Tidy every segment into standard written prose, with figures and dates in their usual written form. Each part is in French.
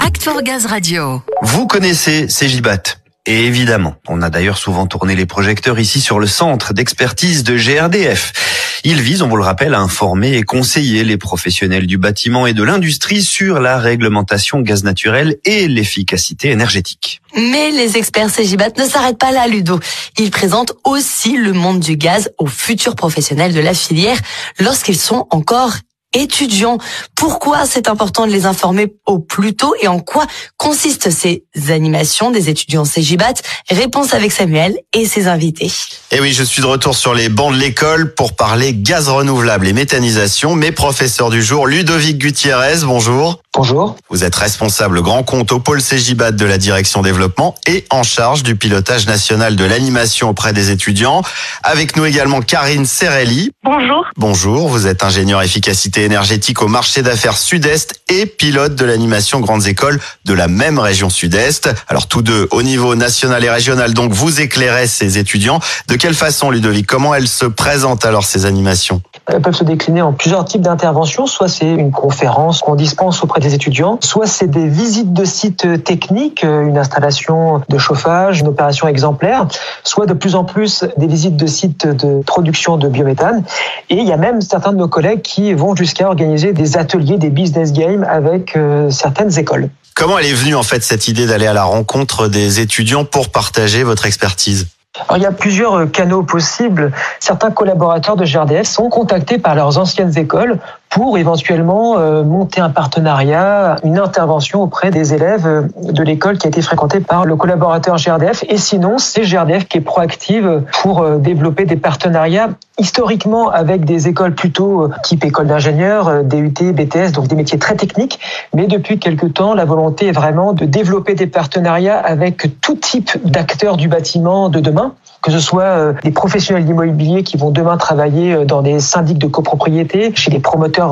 Act for Gaz Radio. Vous connaissez CJBAT. Et évidemment, on a d'ailleurs souvent tourné les projecteurs ici sur le centre d'expertise de GRDF. Il vise, on vous le rappelle, à informer et conseiller les professionnels du bâtiment et de l'industrie sur la réglementation gaz naturel et l'efficacité énergétique. Mais les experts CJBAT ne s'arrêtent pas là, Ludo. Ils présentent aussi le monde du gaz aux futurs professionnels de la filière lorsqu'ils sont encore étudiants. Pourquoi c'est important de les informer au plus tôt et en quoi consistent ces animations des étudiants CJBAT? Réponse avec Samuel et ses invités. Et oui, je suis de retour sur les bancs de l'école pour parler gaz renouvelable et méthanisation. Mes professeurs du jour, Ludovic Gutiérrez, bonjour. Bonjour. Vous êtes responsable grand compte au pôle CJBAT de la direction développement et en charge du pilotage national de l'animation auprès des étudiants. Avec nous également Karine Serelli. Bonjour. Bonjour, vous êtes ingénieur efficacité énergétique au marché d'affaires Sud-Est et pilote de l'animation grandes écoles de la même région Sud-Est. Alors tous deux au niveau national et régional, donc vous éclairez ces étudiants. De quelle façon, Ludovic? Comment elles se présentent alors, ces animations? Elles peuvent se décliner en plusieurs types d'interventions. Soit c'est une conférence qu'on dispense auprès des étudiants, soit c'est des visites de sites techniques, une installation de chauffage, une opération exemplaire, soit de plus en plus des visites de sites de production de biométhane. Et il y a même certains de nos collègues qui vont jusqu'à organiser des ateliers, des business games avec certaines écoles. Comment elle est venue en fait cette idée d'aller à la rencontre des étudiants pour partager votre expertise? Alors, il y a plusieurs canaux possibles. Certains collaborateurs de GRDF sont contactés par leurs anciennes écoles pour éventuellement monter un partenariat, une intervention auprès des élèves de l'école qui a été fréquentée par le collaborateur GRDF. Et sinon, c'est GRDF qui est proactive pour développer des partenariats historiquement avec des écoles plutôt type école d'ingénieurs, DUT, BTS, donc des métiers très techniques. Mais depuis quelques temps, la volonté est vraiment de développer des partenariats avec tout type d'acteurs du bâtiment de demain, que ce soit des professionnels d'immobilier qui vont demain travailler dans des syndics de copropriété, chez des promoteurs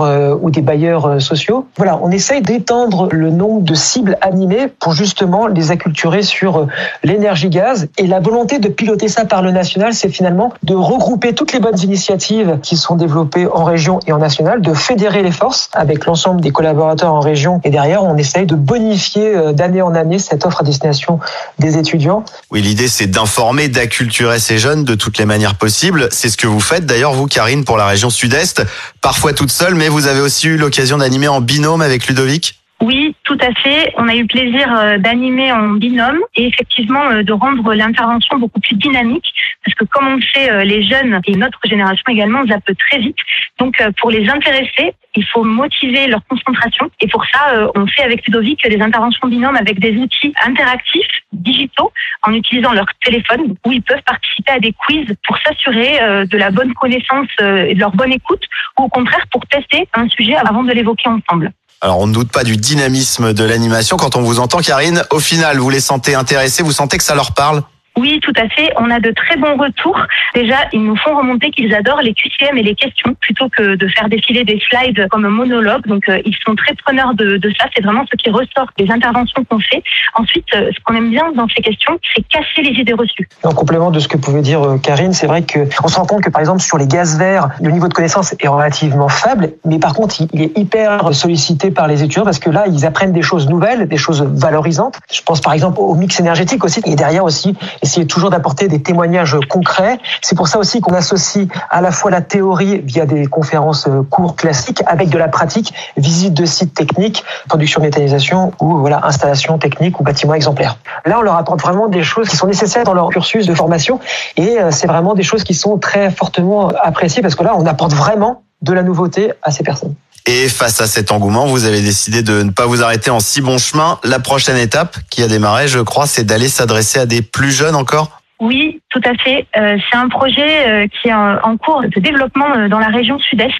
ou des bailleurs sociaux. Voilà, on essaye d'étendre le nombre de cibles animées pour justement les acculturer sur l'énergie gaz. Et la volonté de piloter ça par le national, c'est finalement de regrouper toutes les bonnes initiatives qui sont développées en région et en national, de fédérer les forces avec l'ensemble des collaborateurs en région. Et derrière, on essaye de bonifier d'année en année cette offre à destination des étudiants. Oui, l'idée, c'est d'informer, d'acculturer ces jeunes de toutes les manières possibles. C'est ce que vous faites d'ailleurs, vous Karine, pour la région Sud-Est, parfois toute seule, mais vous avez aussi eu l'occasion d'animer en binôme avec Ludovic? Oui, tout à fait. On a eu plaisir d'animer en binôme et effectivement de rendre l'intervention beaucoup plus dynamique parce que comme on le sait, les jeunes et notre génération également zappent très vite. Donc pour les intéresser, il faut motiver leur concentration et pour ça, on fait avec Ludovic des interventions binômes avec des outils interactifs, digitaux, en utilisant leur téléphone où ils peuvent participer à des quiz pour s'assurer de la bonne connaissance et de leur bonne écoute ou au contraire pour tester un sujet avant de l'évoquer ensemble. Alors on ne doute pas du dynamisme de l'animation. Quand on vous entend Karine, au final vous les sentez intéressés, vous sentez que ça leur parle? Oui, tout à fait. On a de très bons retours. Déjà, ils nous font remonter qu'ils adorent les QCM et les questions plutôt que de faire défiler des slides comme un monologue. Donc, ils sont très preneurs de ça. C'est vraiment ce qui ressort des interventions qu'on fait. Ensuite, ce qu'on aime bien dans ces questions, c'est casser les idées reçues. En complément de ce que pouvait dire Karine, c'est vrai qu'on se rend compte que, par exemple, sur les gaz verts, le niveau de connaissance est relativement faible. Mais par contre, il est hyper sollicité par les étudiants parce que là, ils apprennent des choses nouvelles, des choses valorisantes. Je pense, par exemple, au mix énergétique aussi. Et derrière aussi, essayer toujours d'apporter des témoignages concrets. C'est pour ça aussi qu'on associe à la fois la théorie via des conférences courtes classiques avec de la pratique, visite de sites techniques, production méthanisation ou voilà, installation technique ou bâtiment exemplaire. Là, on leur apporte vraiment des choses qui sont nécessaires dans leur cursus de formation et c'est vraiment des choses qui sont très fortement appréciées parce que là, on apporte vraiment de la nouveauté à ces personnes. Et face à cet engouement, vous avez décidé de ne pas vous arrêter en si bon chemin. La prochaine étape qui a démarré, je crois, c'est d'aller s'adresser à des plus jeunes encore? Oui, tout à fait. C'est un projet qui est en cours de développement dans la région Sud-Est.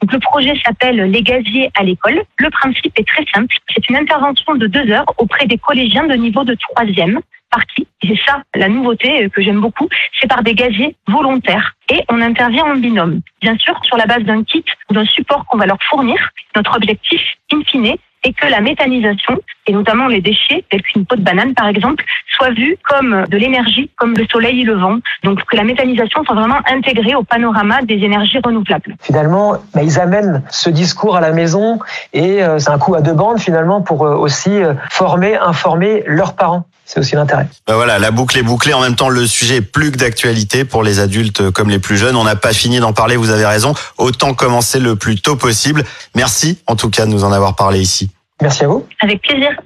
Donc, le projet s'appelle Les gaziers à l'école. Le principe est très simple. C'est une intervention de 2 heures auprès des collégiens de niveau de 3e partie. Et c'est ça, la nouveauté que j'aime beaucoup. C'est par des gaziers volontaires. Et on intervient en binôme. Bien sûr, sur la base d'un kit ou d'un support qu'on va leur fournir. Notre objectif, in fine, est que la méthanisation et notamment les déchets, tels qu'une peau de banane par exemple, soient vus comme de l'énergie, comme le soleil et le vent. Donc que la méthanisation soit vraiment intégrée au panorama des énergies renouvelables. Finalement, ils amènent ce discours à la maison et c'est un coup à deux bandes finalement pour aussi former, informer leurs parents. C'est aussi l'intérêt. Voilà, la boucle est bouclée. En même temps, le sujet est plus que d'actualité pour les adultes comme les plus jeunes. On n'a pas fini d'en parler, vous avez raison. Autant commencer le plus tôt possible. Merci en tout cas de nous en avoir parlé ici. Merci à vous. Avec plaisir.